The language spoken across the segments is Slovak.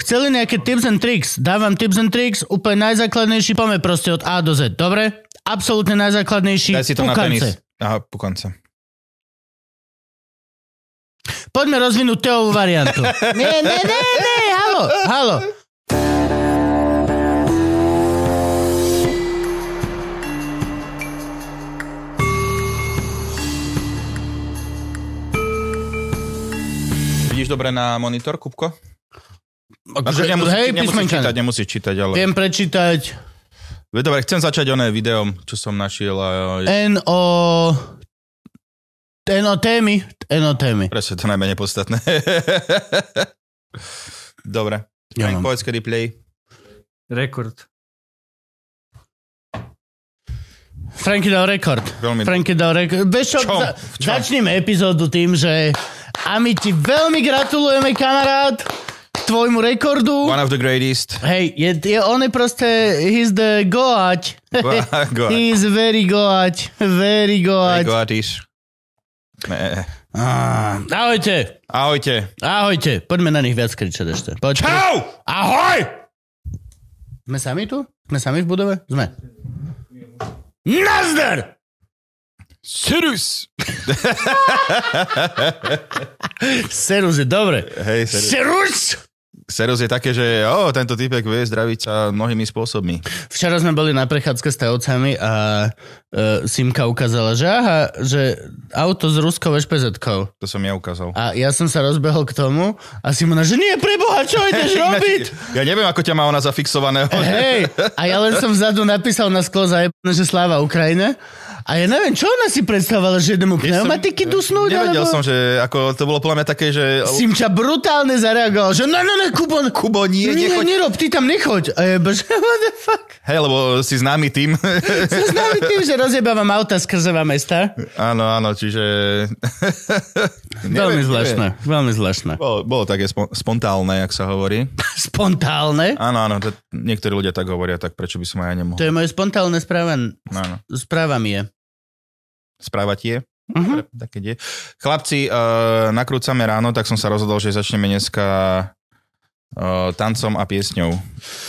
Chceli nejaké tips and tricks. Dávam tips and tricks, úplne najzákladnejší, poďme proste od A do Z, dobre? Absolútne najzákladnejší, daj si to pukance. Na tenis. Aha, pukance. Poďme rozvinúť teovú variantu. Ne, halo. Vidíš dobre na monitor, Kupko? Nemusíš čítať, ale... Viem prečítať. Dobre, chcem začať oné videom, čo som našiel. N o témy. Presne, to najmenej podstatné. Dobre. Ja povedz, kedy play. Rekord. Franky dal rekord. Začnime epizódu tým, že a my ti veľmi gratulujeme, kamarát, tvojmu rekordu. One of the greatest. Hej, on je proste, he's the goat. He's very goat. Very goat. Very goatish. Ahojte. Ahojte. Poďme na nich viac kričať ešte. Poďte. Čau! Ahoj! Sme sami tu? Sme sami v budove? Sme. Nazdar! Serus! Serus je dobre. Hej, Serus! Serus je také, že tento týpek vie zdraviť sa mnohými spôsobmi. Včera sme boli na prechádzke s tajovcami a Simka ukázala, že auto s ruskou ešpezetkou. To som ja ukázal. A ja som sa rozbehol k tomu a Simona, že nie, preboha, čo ideš robiť? Ja neviem, ako ťa má ona zafixovaného. Hej, a ja len som vzadu napísal na sklo zajebané, že sláva Ukrajine. A ja neviem, čo ona si predstavovala, že idem mu pneumatiky dusnúť? Nevedel alebo... som, že ako to bolo podľa mňa také, že... Simča brutálne zareagoval, že no, Kubo, nerob, ty tam nechoď. A ja bože, what the fuck? Hej, lebo si známy tým. Si známy tým, že rozjebávam auta z krzeva mesta. Áno, čiže... Veľmi zvláštne. Bolo také spontálne, jak sa hovorí. Spontálne? Áno, niektorí ľudia tak hovoria, tak prečo by som aj nemohol? To je moje spontálne správa mi je. Správatie. Uh-huh. Chlapci, nakrúcame ráno, tak som sa rozhodol, že začneme dneska tancom a piesňou.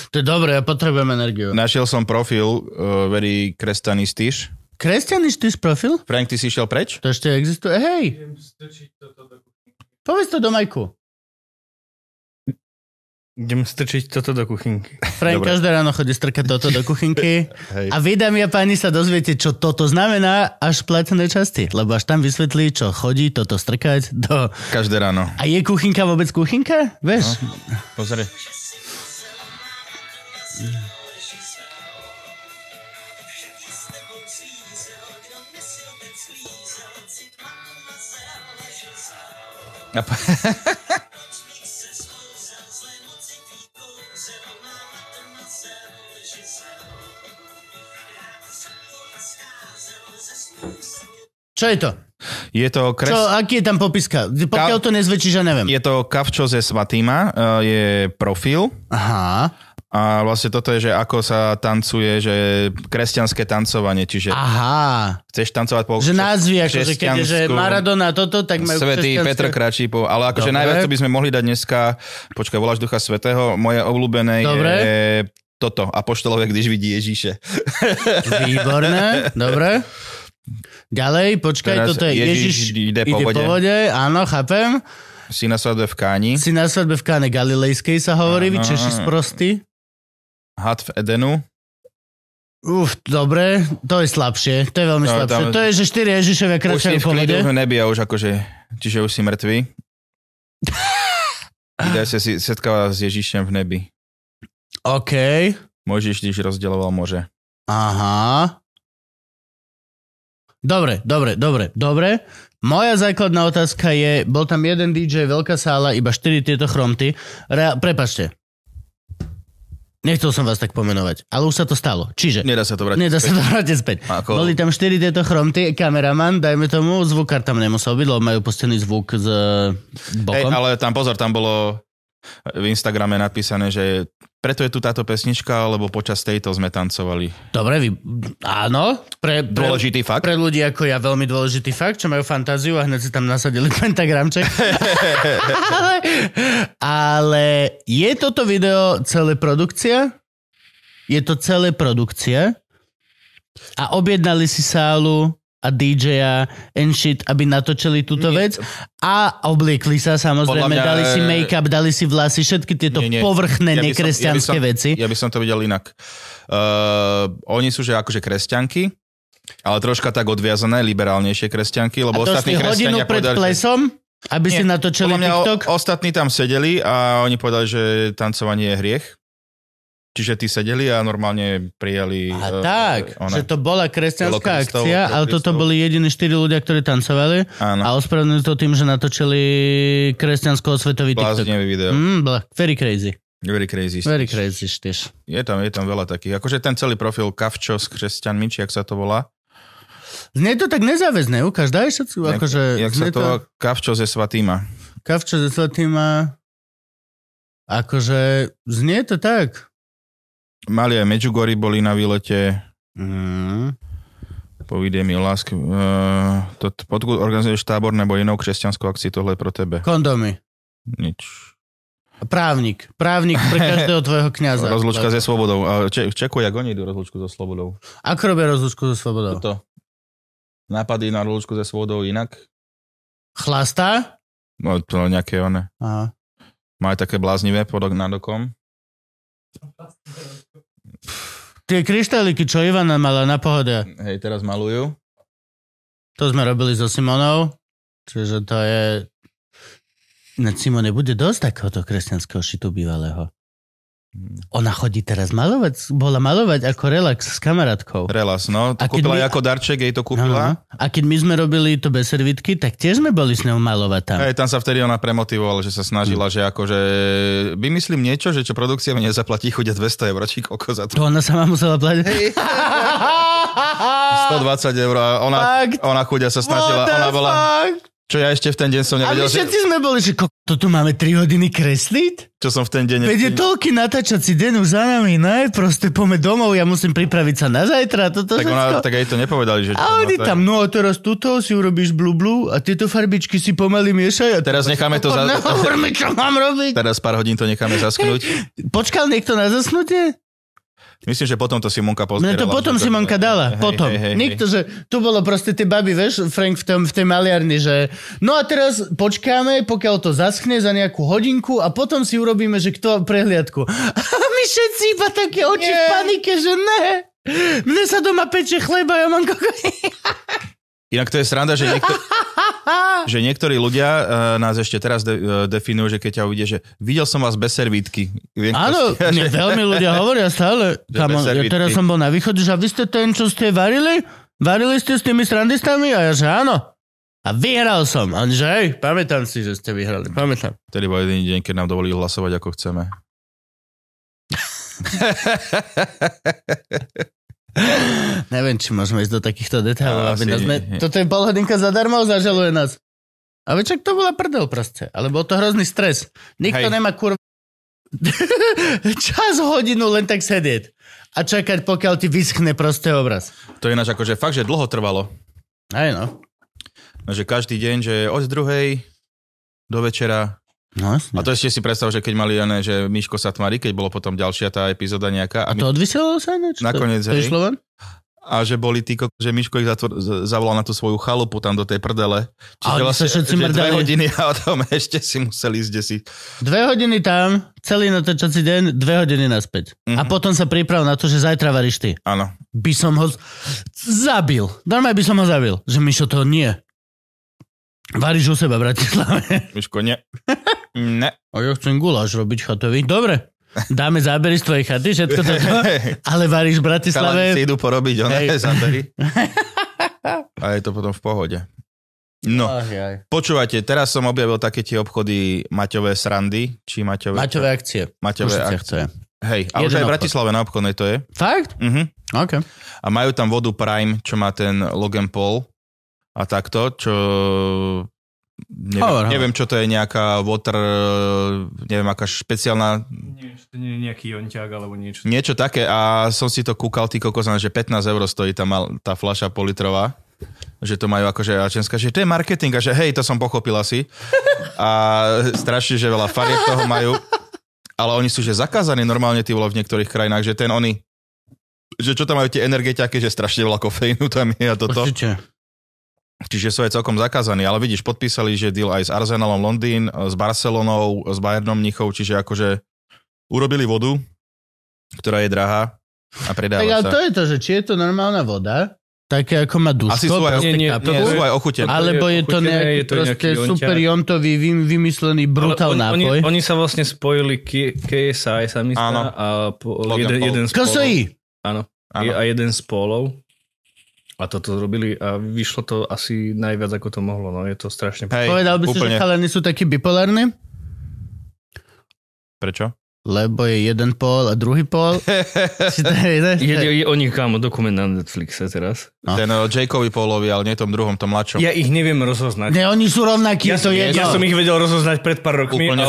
To je dobré, ja potrebujem energiu. Našiel som profil very kresťanistiš. Kresťanistiš profil? Frank, ty si išiel preč? To ešte existuje. Hej! Povedz to do Majku. Idem strčiť toto do kuchynky. Frank každé ráno chodí strkať toto do kuchynky. A vy, dámy a páni, sa dozviete, čo toto znamená až v platenej časti. Lebo až tam vysvetlí, čo chodí toto strkať do... Každé ráno. A je kuchynka vôbec kuchynka? Vieš? No, pozri. Čo je to? Je to aký je tam popiska? Pokiaľ to nezväčšíš, ja neviem. Je to Kavčo ze Svatýma, je profil. Aha. A vlastne toto je, že ako sa tancuje, že kresťanské tancovanie, čiže... Aha. Chceš tancovať po... Že názvy, akože keď je, že Maradona toto, tak majú Svätý kresťanské... Svätý Petr kráčí po... Ale akože najviac to by sme mohli dať dneska... Počkaj, voláš Ducha Svätého? Moje obľúbené je toto. Apoštolové, když vidí Ježíše. Výborné, dobre. Ďalej, počkaj, teraz toto je Ježiš ide po vode, áno, chápem. Si na svadbe v Káne Galilejskej sa hovorí, vy Češi sprostí. Had v Edenu. Dobre, to je slabšie, to je veľmi slabšie. To je, že 4 Ježišovia kráčajú po vode. Už si v klidu v nebi a už akože, čiže už si mŕtvý. Ide sa setkáva s Ježišem v nebi. OK. Mojžiš, když rozdeľoval more. Aha. Dobre. Moja základná otázka je, bol tam jeden DJ, veľká sála, iba 4 tieto chromty. Prepačte. Nechcel som vás tak pomenovať, ale už sa to stalo. Čiže... Nedá sa to vrátiť späť. Ako? Boli tam 4 tieto chromty, kameraman, dajme tomu, zvukár tam nemusel byť, lebo majú postený zvuk z bokom. Hej, ale tam pozor, tam bolo... v Instagrame napísané, že preto je tu táto pesnička, lebo počas tejto sme tancovali. Dobre, áno. Dôležitý fakt. Pre ľudí ako ja veľmi dôležitý fakt, čo majú fantáziu a hneď si tam nasadili pentagramček. Ale je toto video celé produkcia? Je to celé produkcia? A objednali si sálu a DJ-a and shit, aby natočili túto vec a obliekli sa, samozrejme, mňa, dali si make-up, dali si vlasy, všetky tieto povrchné nekresťanské veci. Ja by som to videl inak. Oni sú že akože kresťanky, ale troška tak odviazané, liberálnejšie kresťanky, lebo ostatní kresťania povedali... A to si hodinu pred plesom, aby si natočili TikTok? Ostatní tam sedeli a oni povedali, že tancovanie je hriech. Čiže tí sedeli a normálne prijali... A tak, že to bola kresťanská akcia, ale toto boli jediní 4 ľudia, ktorí tancovali. Áno. A ospravedlňujú to tým, že natočili kresťansko-osvetový TikTok. Bláznivý video. Very crazy. Very crazy. Je tam veľa takých. Akože ten celý profil Kavčo s kresťanmi, či jak sa to volá. Znie to tak nezáväzné, ukáž, daj všetci. Akože, jak sa to... Kavčo ze Svatýma. Akože znie to tak. Mali aj Medjugorje, boli na výlete. Povíde mi lásk. Odkud organizuješ tábor nebo inou kresťanskú akciu, tohle je pro tebe? Kondomy. Nič. Právnik pre každého tvojho kňaza. Rozlučka so slobodou. Čekuj, jak oni idú rozlučku so slobodou. Ako robia rozlučku so slobodou? Toto. Napady na rozlučku so slobodou inak? Chlastá? No to nejaké one. Aha. Majú také bláznivé podok na dokom. Tie kryštáliky, čo Ivana mala na Pohode. Hej, teraz malujú. To sme robili so Simonou, čiže to je... Simone bude dosť takéhoto kresťanského šitu bývalého. Ona chodí teraz malovať, bola malovať ako relax s kamarátkou. Relax, no. To kúpila ako darček, jej to kúpila. No. A keď my sme robili to bez servítky, tak tiež sme boli s ňou malovať tam. Hej, tam sa vtedy ona premotivovala, že sa snažila, že akože vymyslím niečo, že čo produkcia mi nezaplatí, chudia 200 eur, či koľko za to. To ona sama musela platiť. Hey. 120 eur. Ona chudia sa snažila. Ona bola... Čo ja ešte v ten deň som nevedel, že... A my všetci sme boli, že to tu máme 3 hodiny kresliť? Čo som v ten deň... Veď je toľký natáčací deň už za nami, proste poďme domov, ja musím pripraviť sa na zajtra, toto tak všetko. Tak aj to nepovedali, že... A oni tam, no a teraz tuto si urobíš blublu a tieto farbičky si pomaly miešaj. Teraz necháme to... Nehovorme, čo mám robiť. Teraz pár hodín to necháme zasknúť. Počkal niekto na zasnutie? Myslím, že potom to Simonka pozbierala. No to potom Simonka dala, potom. Hej. Nikto, že tu bolo proste tie baby, vieš, Frank v tej maliarni, že no a teraz počkáme, pokiaľ to zaschne za nejakú hodinku a potom si urobíme, že kto prehliadku. A my všetci iba také oči v panike, že ne. Mne sa doma peče chleba, ja mám kokoši. Inak to je sranda, že niektorí ľudia nás ešte teraz definujú, že keď ťa uvidie, že videl som vás bez servítky. Áno, mne veľmi ľudia hovoria stále. Ja teraz som bol na východe, že vy ste ten, čo ste varili? Varili ste s tými srandistami? A ja, že áno. A vyhral som. A on, že hej, pamätám si, že ste vyhrali. Pamätám. Tedy bol jeden deň, keď nám dovolili hlasovať, ako chceme. Neviem, či môžeme ísť do takýchto detailov. Toto je polhodinka zadarmo, zažaluje nás. A večak to bola prdel proste. Ale bol to hrozný stres. Nikto nemá kurva čas hodinu len tak sedieť a čakať, pokiaľ ti vyschne proste obraz. To je ináč akože fakt, že dlho trvalo. Aj no. Že každý deň, že od 2:00 do večera. No, a to ešte si predstav, že keď mali Jane, že Miško sa tmarí, keď bolo potom ďalšia tá epizóda nejaká. A to odvysielalo sa niečo? Nakoniec, hej. A že boli tí, že Miško ich zavolal na tú svoju chalupu tam do tej prdele. Čiže vlastne, že 2 hodiny a o tom ešte si museli ísť desiť. 2 hodiny tam, celý natočací deň, 2 hodiny naspäť. A potom sa priprav na to, že zajtra varíš ty. Áno. By som ho zabil. Normálne by som ho zabil. Že Mišo to nie. Varíš u seba, Bratislave. Miško, nie. Ne. A ja chcem guláš robiť chatový. Dobre, dáme zábery z tvojej chaty, všetko to. Ale varíš v Bratislave. Chalani si idú porobiť, oné zábery. A je to potom v pohode. No, počúvajte, teraz som objavil také tie obchody Maťové srandy, či Maťové... Maťové akcie. Maťové akcie. Hej, a už aj v Bratislave na obchodnej to je. Fakt? Okay. A majú tam vodu Prime, čo má ten Logan Paul a takto, čo... Neviem, čo to je, nejaká water, neviem, aká špeciálna... Nejaký jonťák alebo niečo. Niečo také a som si to kúkal, ty kokos, že 15 € stojí tá fľaša politrová. Že to majú akože ačenská, že to je marketing a že hej, to som pochopil asi. A strašne, že veľa fariek toho majú. Ale oni sú, že zakázaní normálne, tí bolo v niektorých krajinách, že ten oni, že čo tam majú tie energetiaky, že strašne veľa kofeínu tam je a toto. Určite. Čiže sú aj celkom zakázaní, ale vidíš, podpísali, že deal aj s Arsenalom Londýn, s Barcelonou, s Bayernom Mnichov, čiže akože urobili vodu, ktorá je drahá a predáva sa. Tak to je to, že či je to normálna voda, také ako má duško. Asi sú aj, aj ochutené. Alebo je to nejaký super jontový vymyslený brutál nápoj. Oni sa vlastne spojili KSI sa myslá a jeden z Pólov. KSI! Áno. A jeden z Pólov. A toto robili a vyšlo to asi najviac, ako to mohlo. No. Je to strašne... Hej, povedal by si, že chalani sú takí bipolárni? Prečo? Lebo je jeden pól a druhý pól. Je o nich, kámo, dokument na Netflixe teraz. No. Ten Jakeovi Paulovi, ale nie tom druhom, tom mladšom. Ja ich neviem rozoznať. Ne, oni sú rovnakí. Ja som ich vedel rozoznať pred pár rokmi. Úplne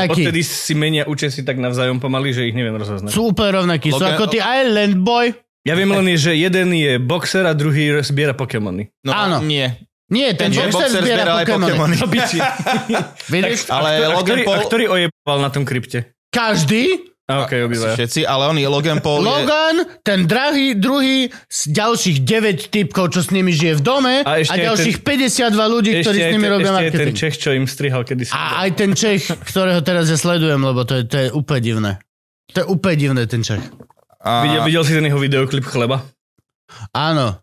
a odtedy si menia účesy tak navzájom pomaly, že ich neviem rozoznať. Sú úplne rovnakí. Sú ako ty Island Boy. Ja viem len, že jeden je boxer a druhý zbiera Pokémony. No, áno. Nie. Nie, ten boxer zbiera Pokémony. Ale ktorý ojebal na tom krypte? Každý? Okay, všetci, ale on je Logan Paul. Logan, ten drahý, druhý, z ďalších 9 typkov, čo s nimi žije v dome a ďalších 52 ľudí, ktorí s nimi robia marketing. Ešte ten Čech, čo im strihal kedysi. A aj ten Čech, ktorého teraz ja sledujem, lebo to je úplne divné. To je úplne divné, ten Čech. A... Videl si ten jeho videoklip Chleba? Áno.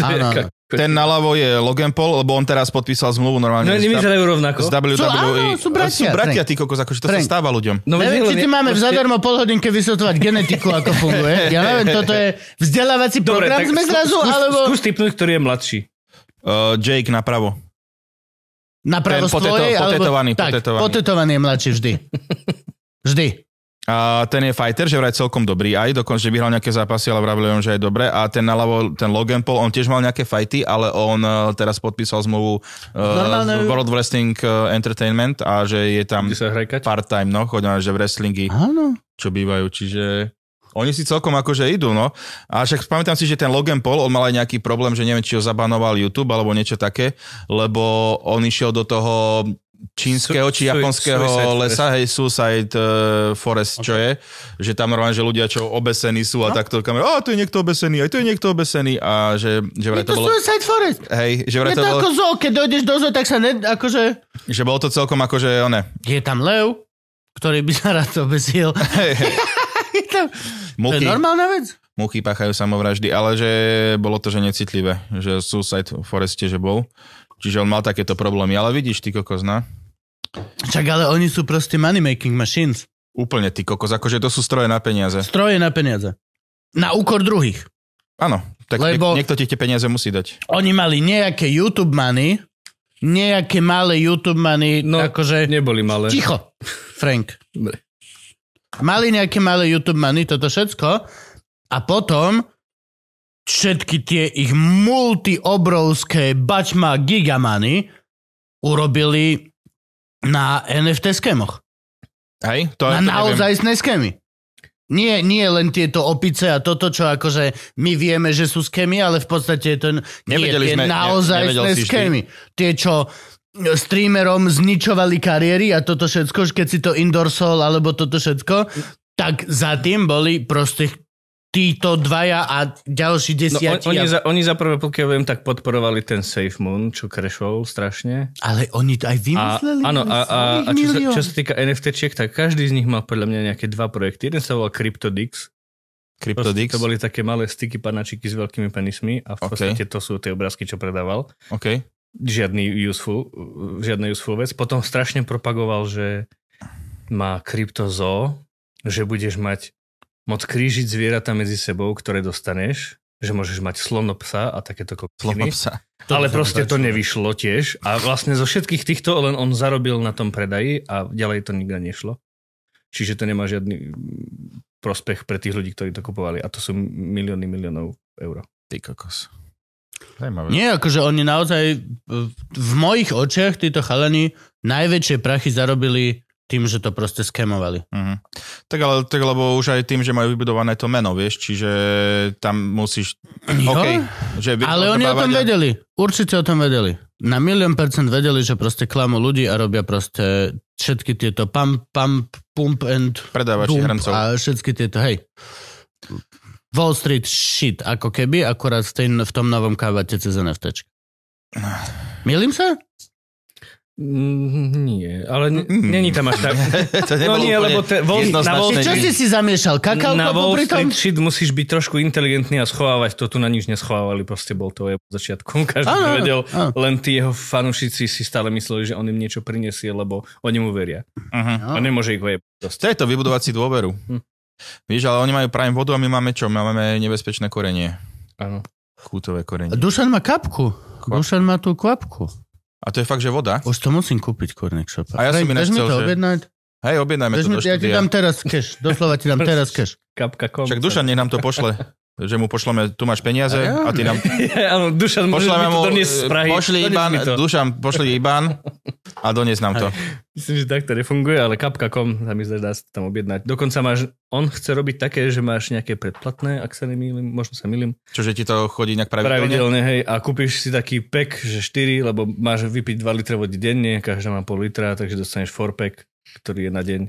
Áno. Ten naľavo je Logan Paul, lebo on teraz podpísal zmluvu normálne. No nevyzerajú rovnako. Z WWE. Sú bratia, ty kokos, akože to sa stáva ľuďom. No, neviem, či máme v zadarmo polhodinke vysvetľovať genetiku, ako funguje. Ja neviem, toto je vzdelávací program sme zrazu, alebo... Skúš tipnúť, ktorý je mladší. Jake napravo. Napravo svojej, alebo... Potetovaný je mladší vždy. Vždy. A ten je fighter, že vraj celkom dobrý aj, dokonca, že vyhral nejaké zápasy, ale vravili on, že je dobré. A ten naľavo, ten Logan Paul, on tiež mal nejaké fighty, ale on teraz podpísal zmluvu z World Wrestling Entertainment a že je tam part-time, no, chodím, že v wrestlingy, áno, čo bývajú, čiže... Oni si celkom akože idú, no. A však pamätám si, že ten Logan Paul, on mal aj nejaký problém, že neviem, či ho zabanoval YouTube, alebo niečo také, lebo on išiel do toho čínskeho či japonského lesa, hej, Suicide Forest, okay. Čo je, že tam normálne, že ľudia, čo obesení sú a takto kamerou, a tu je niekto obesený, aj tu je niekto obesený a že vraj to bolo... Je to Suicide Forest. Hej, že vraj to bolo... Je to ako zoo, keď dojdeš do zoo, tak sa ne... akože... Že bolo to celkom akože, one. Je tam lev, ktorý by sa rád obesil. To je normálna vec. Muchy páchajú samovraždy, ale že bolo to, že necitlivé, že Suicide Forest tiež bol. Čiže on mal takéto problémy, ale vidíš, ty kokos, na? Čak, ale oni sú proste money-making machines. Úplne, ty kokos, akože to sú stroje na peniaze. Stroje na peniaze. Na úkor druhých. Áno, tak niekto ti tie peniaze musí dať. Oni mali nejaké YouTube money, nejaké malé YouTube money, no, akože... neboli malé. Ticho, Frank. Mali nejaké malé YouTube money, toto všetko, a potom... všetky tie ich multiobrovské bačma gigamany urobili na NFT skémoch. Hej, to na naozajstné skémy. Nie len tieto opice a toto, čo akože my vieme, že sú skémy, ale v podstate je to naozajstné skémy. Tie, čo streamerom zničovali kariéry a toto všetko, keď si to endorsol alebo toto všetko, tak za tým boli proste títo dvaja a ďalší 10. No, oni za prvé, pokiaľ viem, tak podporovali ten Safe Moon, čo crashol strašne. Ale oni to aj vymysleli. Áno, a čo sa týka NFT-čiek, tak každý z nich mal podľa mňa nejaké dva projekty. Jeden sa volal CryptoDix. To boli také malé sticky panačiky s veľkými penismi a v podstate to sú tie obrázky, čo predával. Okay. Žiadna useful vec. Potom strašne propagoval, že má CryptoZoo, že budeš mať moc krížiť zvieratá medzi sebou, ktoré dostaneš, že môžeš mať slonopsa a takéto kokotiny. Ale proste to nevyšlo tiež. A vlastne zo všetkých týchto len on zarobil na tom predaji a ďalej to nikde nešlo. Čiže to nemá žiadny prospech pre tých ľudí, ktorí to kupovali. A to sú milióny, miliónov eur. Ty kokos. Zajímavé. Nie, akože oni naozaj v mojich očiach títo chalani najväčšie prachy zarobili tým, že to proste skémovali. Uh-huh. Tak ale tak, lebo už aj tým, že majú vybudované to meno, vieš, čiže tam musíš... Jo, okay, že ale oni o tom vedeli. Určite o tom vedeli. Na 1,000,000% vedeli, že proste klamú ľudí a robia proste všetky tieto pump and... Predávači hrancov. A všetky tieto, hej. Wall Street shit, ako keby, akurát v tom novom kávate cez NFTčka. Milím sa? Nie, ale není tam až tak. No nie, lebo na Wall Street... Čo si si zamiešal? Kakálko na Wall Street shit musíš byť trošku inteligentný a schovávať to. Tu na nič neschovávali, proste bol to začiatkom. Každý vedel, len tí jeho fanúšici si stále mysleli, že on im niečo prinesie, lebo oni mu veria. A nemôže ich ho jebať. To je to, vybudovať si dôveru. Víš, ale oni majú Prime vodu a my máme čo? My máme nebezpečné korenie. Áno. Chútové korenie. Dušan má kapku. Dušan má tú kvapku. A to je fakt, že voda? Už to musím kúpiť, kurník šopa. A ja som ináč chcel, že... Hej, objednajme to do štúdia. Ja ti dám teraz cash. Doslova ti dám teraz cash. Kapka.com. Však Dušan nech nám to pošle. Že mu pošleme, tu máš peniaze a ty nám... Áno, Dušan, môžeš mi to doniesť z Prahy. Pošli IBAN, Dušan, pošli IBAN a donies nám to. Myslím, že tak to nefunguje, ale Kapka.com, tam izdať, dá sa tam objednať. Dokonca máš... On chce robiť také, že máš nejaké predplatné, ak sa nemýlim, možno sa mýlim. Čože ti to chodí nejak pravidelne? Hej, a kúpiš si taký pack, že 4, lebo máš vypiť 2 litre vody denne, každá má pol litra, takže dostaneš 4 pack, ktorý je na deň.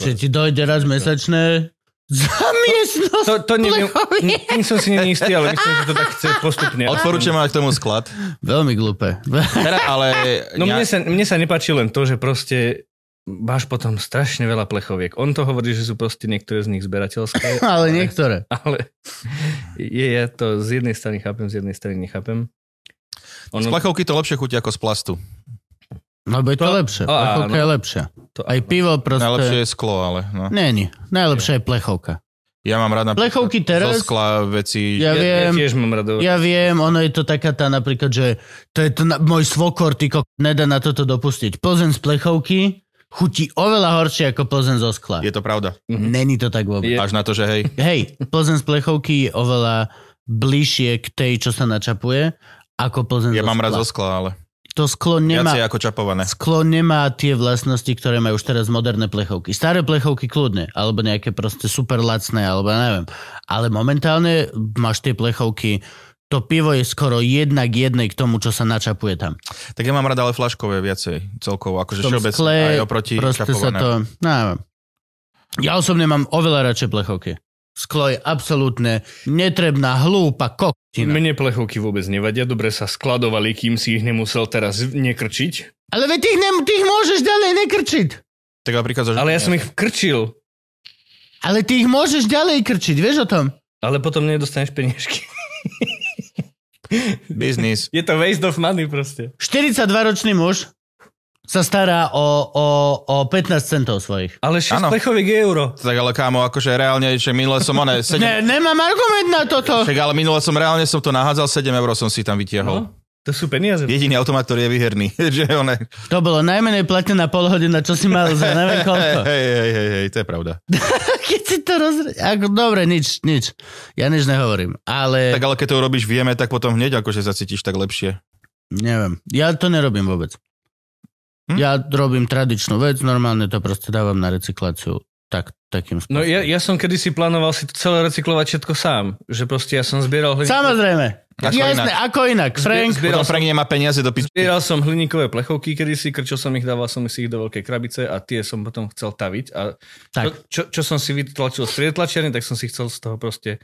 Čiže ti dojde raz mesačné zamiestnosť to neviem, som si neistý, ale myslím, že to tak chce postupne. Odporúčam mať k tomu sklad. Veľmi glúpe. Teda, ale... No mne sa nepáči len to, že proste máš potom strašne veľa plechoviek. On to hovorí, že sú proste niektoré z nich zberateľské. Ale niektoré. Ale ja to z jednej strany chápem, z jednej strany nechápem. Z plechovky to lepšie chutí ako z plastu. Lebo je to lepšie. Plechovka je lepšia. Aj pivo proste... Najlepšie je sklo, ale... No. Nie. Najlepšia je plechovka. Ja mám rád plechovky teraz, zo skla veci. Ja tiež mám rád. Ja viem, ono je to taká tá napríklad, že to je to môj svokor, nedá na toto dopustiť. Plzeň z plechovky chutí oveľa horšie ako plzeň zo skla. Je to pravda. Není to tak vôbec. Až na to, že hej. Hej, plzeň z plechovky je oveľa bližšie k tej, čo sa načapuje, ako plzeň zo skla. Ja mám rád zo skla, ale... To sklo nemá, ako čapované. Sklo nemá tie vlastnosti, ktoré majú už teraz moderné plechovky. Staré plechovky kľudne, alebo nejaké proste super lacné, alebo neviem. Ale momentálne máš tie plechovky, to pivo je skoro jednak jednej k tomu, čo sa načapuje tam. Tak ja mám rada ale flaškové viacej celkovo, akože všeobecne aj oproti čapované. To, neviem. Ja osobne mám oveľa radšej plechovky. Sklo je absolútne netrebná, hlúpa koktina. Mne plechovky vôbec nevadia, dobre sa skladovali, kým si ich nemusel teraz nekrčiť. Ale veď ty ich môžeš ďalej nekrčiť. Tak ale ja som ich krčil. Ale ty ich môžeš ďalej krčiť, vieš o tom? Ale potom nedostaneš peniažky. Business. Je to waste of money proste. 42-ročný muž sa stará o 15 centov svojich. Ale 6 plechoviek euro. Tak ale kámo, akože reálne, že minule som oné... 7... nemám argument na toto. Však, ale minule som reálne som to nahádzal, 7 euro som si tam vytiahol. No, to sú peniaze. Jediný automat, ktorý je výherný. Že one... To bolo najmenej platená polhodina, čo si mal za neviem koľko. Hej, to je pravda. Keď si to dobre, nič. Ja nič nehovorím, ale... Tak ale keď to robíš vieme, tak potom hneď akože sa cítiš tak lepšie. Neviem, ja to nerobím vôbec. Ja robím tradičnú vec, normálne to proste dávam na recykláciu takým spôsobom. No ja som kedysi plánoval si to celé recyklovať všetko sám, že proste ja som zbieral hliníkové... Samozrejme, jasné, ako inak. Frank nemá peniaze do pičky. Zbieral som hliníkové plechovky kedysi, krčil som ich, dával som si ich do veľkej krabice a tie som potom chcel taviť. A čo som si vytlačil z prietlačiarne, tak som si chcel z toho proste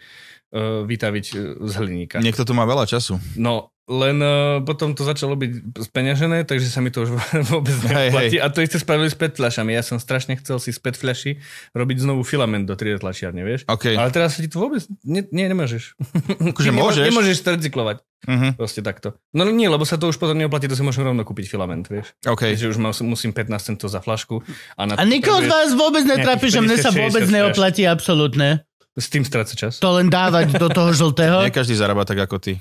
vytaviť z hliníka. Niekto tu má veľa času. No, len potom to začalo byť speňažené, takže sa mi to už vôbec neplatí. A to isté spravili s petfľašami. Ja som strašne chcel si z petfľaši robiť znovu filament do 3D tlačiarne, vieš? Okay. Ale teraz ti to vôbec... Nie, nemôžeš. Akože môžeš? Nemôžeš recyklovať. Uh-huh. Proste takto. No nie, lebo sa to už potom neoplatí, to si môžem rovno kúpiť filament, vieš? Okay. Takže už musím 15 centov za fľašku. A nikoho z vás vôbec netrápi, že mne sa vôbec neoplatí absolútne. S tým stráca čas. To len dávať do toho žltého. Nie každý zarába tak ako ty.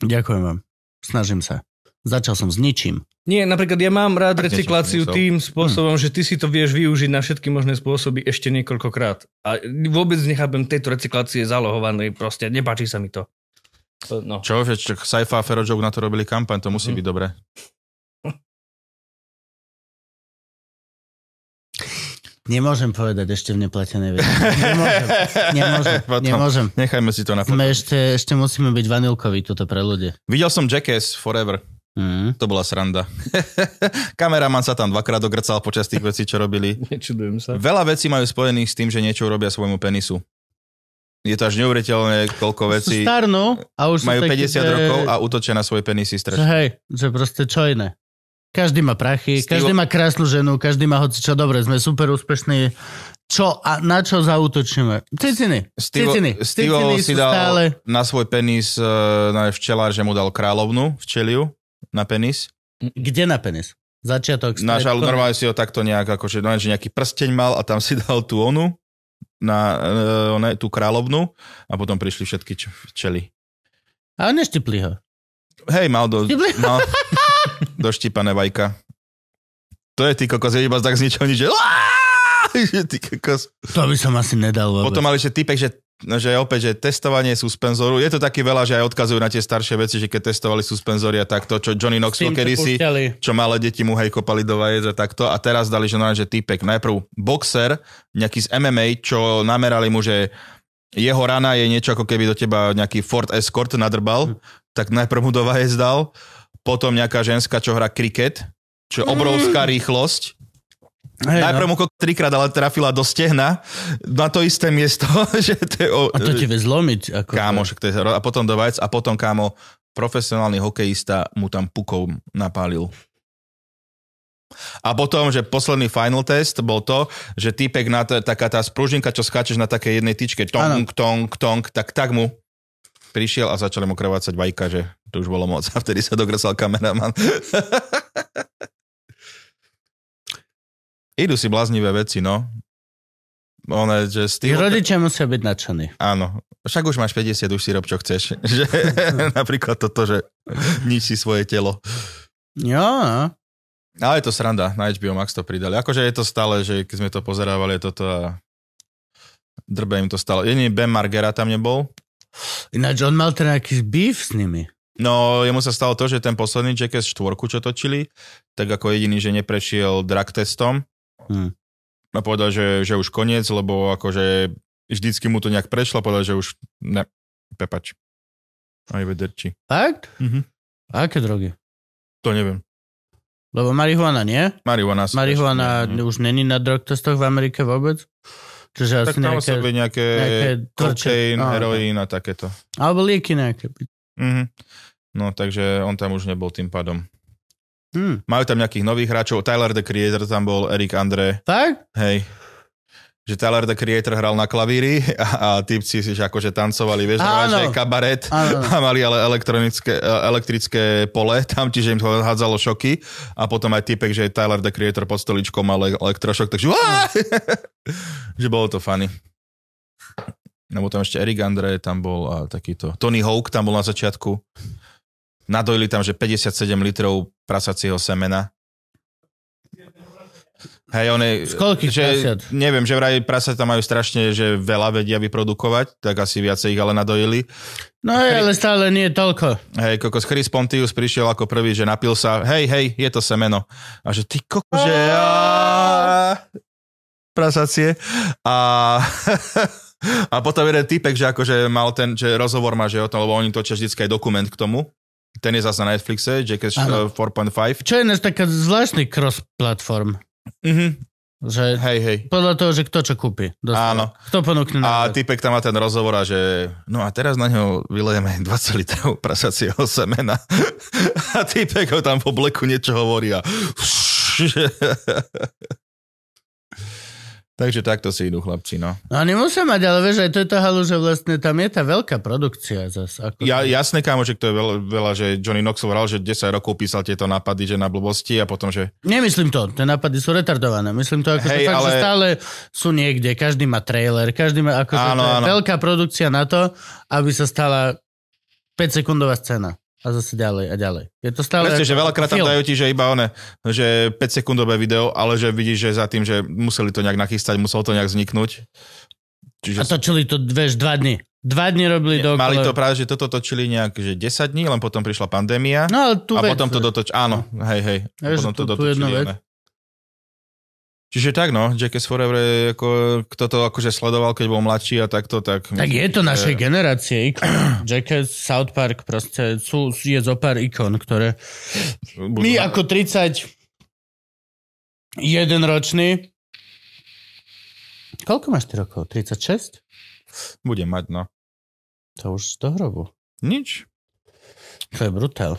Ďakujem vám. Snažím sa. Začal som s ničím. Nie, napríklad ja mám rád recykláciu tým spôsobom, že ty si to vieš využiť na všetky možné spôsoby ešte niekoľkokrát. A vôbec nechápem tejto recyklácie zalohovanej. Proste nepáči sa mi to. No. Čo, vieš, Saifa a Fero Joke na to robili kampaň, to musí byť dobré. Nemôžem povedať ešte v neplatenej veci. Nemôžem. Nechajme si to na potom. Ešte musíme byť vanilkoví toto pre ľudia. Videl som Jackass Forever. To bola sranda. Kameraman sa tam dvakrát ogrcal počas tých vecí, čo robili. Nečudujem sa. Veľa vecí majú spojených s tým, že niečo robia svojmu penisu. Je to až neuveriteľné, koľko vecí starnú, a už majú 50 rokov a útočia na svoje penisy strašne. Hej, že proste čo iné. Každý má prachy, každý má krásnu ženu, každý má hocičo dobre, sme super úspešní. Čo a na čo zaútočíme? Steve-O si dal stále na svoj penis včelár, že mu dal kráľovnú včeliu na penis. Kde na penis? Začiatok. Náš, ale normálne si ho takto nejak, akože nejaký prsteň mal a tam si dal tú onu, na tú kráľovnú a potom prišli všetky včely. A neštipli ho. Hej, mal doštípané vajka. To je ty kokos, je iba tak zničil nič, že ty kokos. To by som asi nedal vôbec. Potom mali ešte typek, že opäť, že testovanie suspenzoru. Je to taký veľa, že aj odkazujú na tie staršie veci, že keď testovali suspenzory a takto, čo Johnny Knoxville kedysi, čo malé deti mu hej kopali do vajec a takto. A teraz dali, že typek, najprv boxer, nejaký z MMA, čo namerali mu, že jeho rana je niečo, ako keby do teba nejaký Ford Escort nadrbal, tak najprv mu do vajec dal. Potom nejaká ženská, čo hrá kriket, čo je obrovská rýchlosť. Hey, najprv mu trikrát, ale trafila do stehna na to isté miesto. Že to je a to ti vie zlomiť. Ako kámo, a potom do vajec, a potom kámo, profesionálny hokejista mu tam pukou napálil. A potom, že posledný final test bol to, že týpek, taká tá spružinka, čo skáčeš na takej jednej tyčke, tong, tak mu prišiel a začali mu krvácať vajka, že to už bolo moc. A vtedy sa dogrsal kameraman. Idú si bláznivé veci, no. Rodičia musia byť nadšení. Áno. Však už máš 50, už si rob, čo chceš. Že, napríklad toto, že nič si svoje telo. Jo, ale je to sranda, na HBO Max to pridali. Akože je to stále, že keď sme to pozerávali, toto a drbe im to stále. Jediný Ben Margera tam nebol. Ináč on mal ten nejaký beef s nimi. No, jemu sa stalo to, že ten posledný Jackass 4, čo točili, tak ako jediný, že neprešiel drug testom. A povedal, že už koniec, lebo akože vždycky mu to nejak prešlo, povedal, že už ne, pepač. Aj vederči. Fakt? A aké drogy? To neviem. Lebo marihuana, nie? Marihuana už není na drug testoch v Amerike vôbec? Čiže tak asi tam osoby nejaké kokain, heroín a takéto. Alebo lieky nejaké. No, takže on tam už nebol tým pádom. Majú tam nejakých nových hráčov. Tyler the Creator tam bol, Eric André. Tak? Hej. Že Tyler the Creator hral na klavíri a typci si akože tancovali, vieš, že kabaret a mali ale elektrické pole tam, čiže im to hádzalo šoky a potom aj typek, že Tyler the Creator pod stoličkou mal elektrošok, takže že bolo to funny. No tam ešte Eric André tam bol a takýto. Tony Hawk tam bol na začiatku. Nadojili tam, že 57 litrov prasacieho semena. Hej, on je, že, neviem, že vraj prasa tam majú strašne, že veľa vedia vyprodukovať, tak asi viacej ich ale nadojili. No hej, ale stále nie toľko. Hej, kokos, Chris Pontius prišiel ako prvý, že napil sa, hej, je to semeno. A že ty kokos, že prasacie. A potom jeden typek, že akože mal ten, že rozhovor má, že o tom, lebo oni točia vždycky aj dokument k tomu. Ten je zase na Netflixe, Jackass 4.5. Čo je dnes taká zvláštny cross-platform. Že hej. Podľa toho, že kto čo kúpi. Áno. Kto ponúkne na a typek tam má ten rozhovor a že no a teraz na ňo vylejeme 20 litrov prasacieho semena. A typek ho tam po bleku niečo hovorí a takže takto si idú chlapci, no. No nemusia mať, ale vieš, aj to je tá halu, že vlastne tam je tá veľká produkcia zase. Jasné, kámo, že to je veľa, že Johnny Knoxville hral, že 10 rokov písal tieto nápady, že na blbosti a potom, že... Nemyslím to, tie nápady sú retardované. Myslím to, ako fakt, že stále sú niekde, každý má trailer, každý má, akože veľká produkcia na to, aby sa stala 5-sekundová scéna. A zase ďalej a ďalej. Je to stále... Preste, že veľakrát tam dajú ti, že iba že 5-sekundové video, ale že vidíš, že za tým, že museli to nejak nachystať, muselo to nejak vzniknúť. Čiže... A točili to, vieš, 2 dni. Dva dni robili dokola. Mali to práve, že toto točili nejak, že 10 dní, len potom prišla pandémia. No, ale tu a vec, potom to dotočili. Áno, hej. A potom to dotočili. Čiže tak, no, Jackass Forever, ako, kto to akože sledoval, keď bol mladší a takto, tak... Tak je to našej generácie. Jackass, South Park, proste sú, je zo pár ikon, ktoré... My ako 31 ročný... Koľko máš ty rokov? 36? Budem mať, no. To už do hrobu. Nič. To je brutál.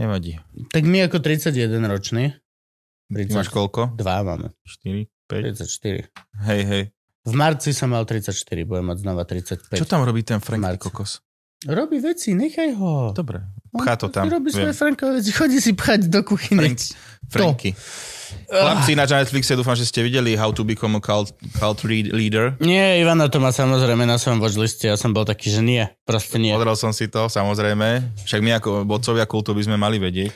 Nevadí. Tak my ako 31 ročný... 30. Máš koľko? 2 máme. 4, 5? 34. Hej. V marci som mal 34, budem mať znova 35. Čo tam robí ten Frank kokos? Robí veci, nechaj ho. Dobre, pchá to tam. Robí svoje Frankové veci, chodí si pchať do kuchyne. Franky. Chlapci, na Netflixe, dúfam, že ste videli How to Become a Cult Leader. Nie, Ivana to má samozrejme na svojom watchliste, ja som bol taký, že nie, proste nie. Odral som si to, samozrejme. Však my ako vodcovia kultu by sme mali vedieť.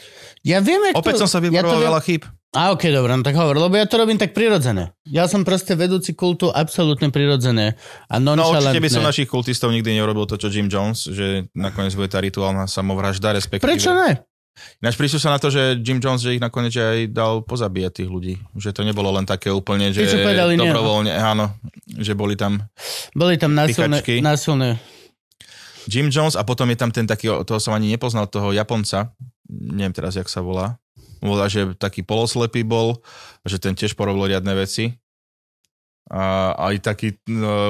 Ja viem, ako... Opäť som sa vyproval veľa chýb. A okej, dobre, no tak hovor, lebo ja to robím tak prirodzené. Ja som proste vedúci kultu absolútne prirodzené a nonchalantné. No určite by som našich kultistov nikdy neurobil to, čo Jim Jones, že nakoniec bude tá rituálna samovražda, respektíve. Prečo ne? Ináč prišli sa na to, že Jim Jones, že ich nakoniec aj dal pozabíjať tých ľudí. Že to nebolo len také úplne, že dobrovoľne, áno, že boli tam pichačky. Násilné. Jim Jones a potom je tam ten taký, toho som ani nepoznal, toho Japonca, neviem teraz, jak sa volá. Volá, že taký poloslepý bol, že ten tiež porobil riadne veci. A aj taký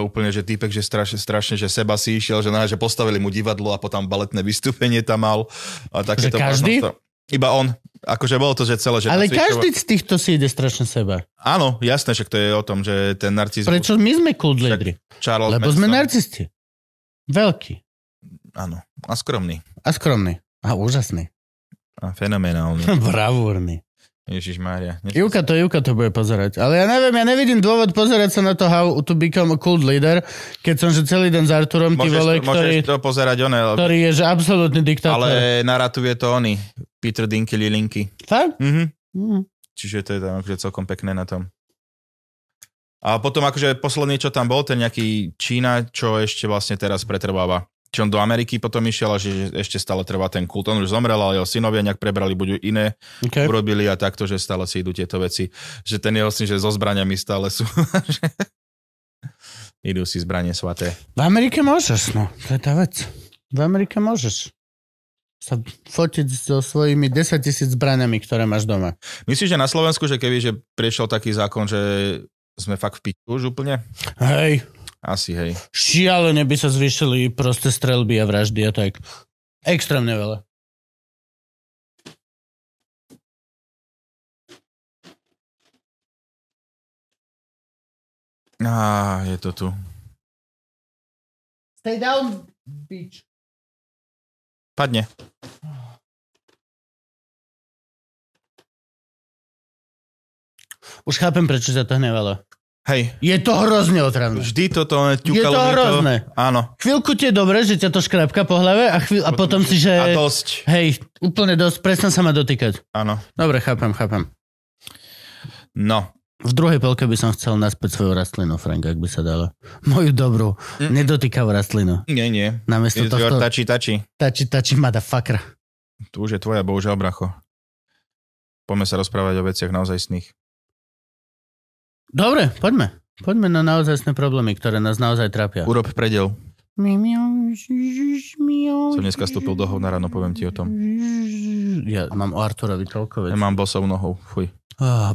úplne, že týpek, že strašne, že seba si išiel, že postavili mu divadlo a potom baletné vystúpenie tam mal. A také to každý? Možno, iba on. Akože bolo to, že celé... Že ale každý z týchto si ide strašne seba. Áno, jasné, že to je o tom, že ten narcizmus... Prečo my sme kult lídri? Lebo sme narcisti. Veľkí. Áno. A skromný. A úžasný. A fenomenálny. Bravúrny. Ježišmária. Juka to bude pozerať. Ale ja neviem, ja nevidím dôvod pozerať sa na to How to Become a Cult Leader, keď som že celý den s Arturom, ty vole, ktorý je že absolútny diktátor. Ale naratuje to oni. Peter Dinklage. Tak? Mm-hmm. Čiže to je tam akože celkom pekné na tom. A potom akože posledný, čo tam bol, ten nejaký Čína, čo ešte vlastne teraz pretrváva. Čiže on do Ameriky potom išiel a že ešte stále trvá ten kult. On už zomrel, ale jeho synovia nejak prebrali, buď iné urobili a takto, že stále si idú tieto veci. Že ten jeho syn, že so zbraniami stále sú. Idú si zbranie svaté. V Amerike môžeš, no. To je tá vec. V Amerike môžeš sa fotiť so svojimi 10 000 zbraniami, ktoré máš doma. Myslíš, že na Slovensku, že keby že prišiel taký zákon, že sme fakt v piči už úplne? Hej. Asi, hej. Šialene by sa zvýšili proste strelby a vraždy a tak. Extrémne veľa. Je to tu. Stay down, bitch. Padne. Už chápem, prečo sa to hnevalo. Hej. Je to hrozne otravné. Vždy toto ťukalo. Je to hrozné. To... Áno. Chvíľku ti je dobre, že ťa to škrápka po hlave a potom si, že... A dosť. Hej, úplne dosť. Presne sa ma dotýkať. Áno. Dobre, chápem. No. V druhej polke by som chcel naspäť svoju rastlinu, Frank, ak by sa dalo. Moju dobrú, nedotýkavú rastlinu. Nie. Namiesto tohto... Tači, motherfucker. To už je tvoja, bohužiaľ, bracho. Poďme sa rozprávať o veciach naozajstných. Dobre, poďme na naozajstné problémy, ktoré nás naozaj trápia. Urob predel. Som dneska stúpil do hovna ráno, poviem ti o tom. Ja mám o Arturovi toľko vec. Ja mám bosou nohou, fuj.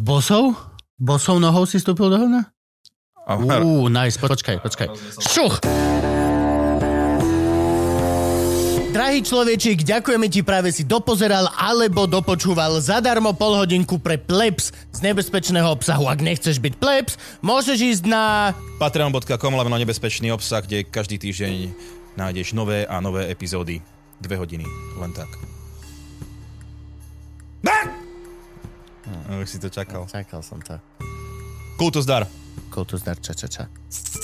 Bosou? Bosou nohou si stúpil do hovna? Nice, počkaj. Šuch! Drahý človečik, ďakujeme ti, práve si dopozeral alebo dopočúval zadarmo polhodinku pre plebs z nebezpečného obsahu. Ak nechceš byť plebs, môžeš ísť na... Patreon.com, nebezpečný obsah, kde každý týždeň nájdeš nové a nové epizódy. 2 hodiny, len tak. Už si to čakal. Čakal som to. Kultu zdar. Kultu zdar, ča.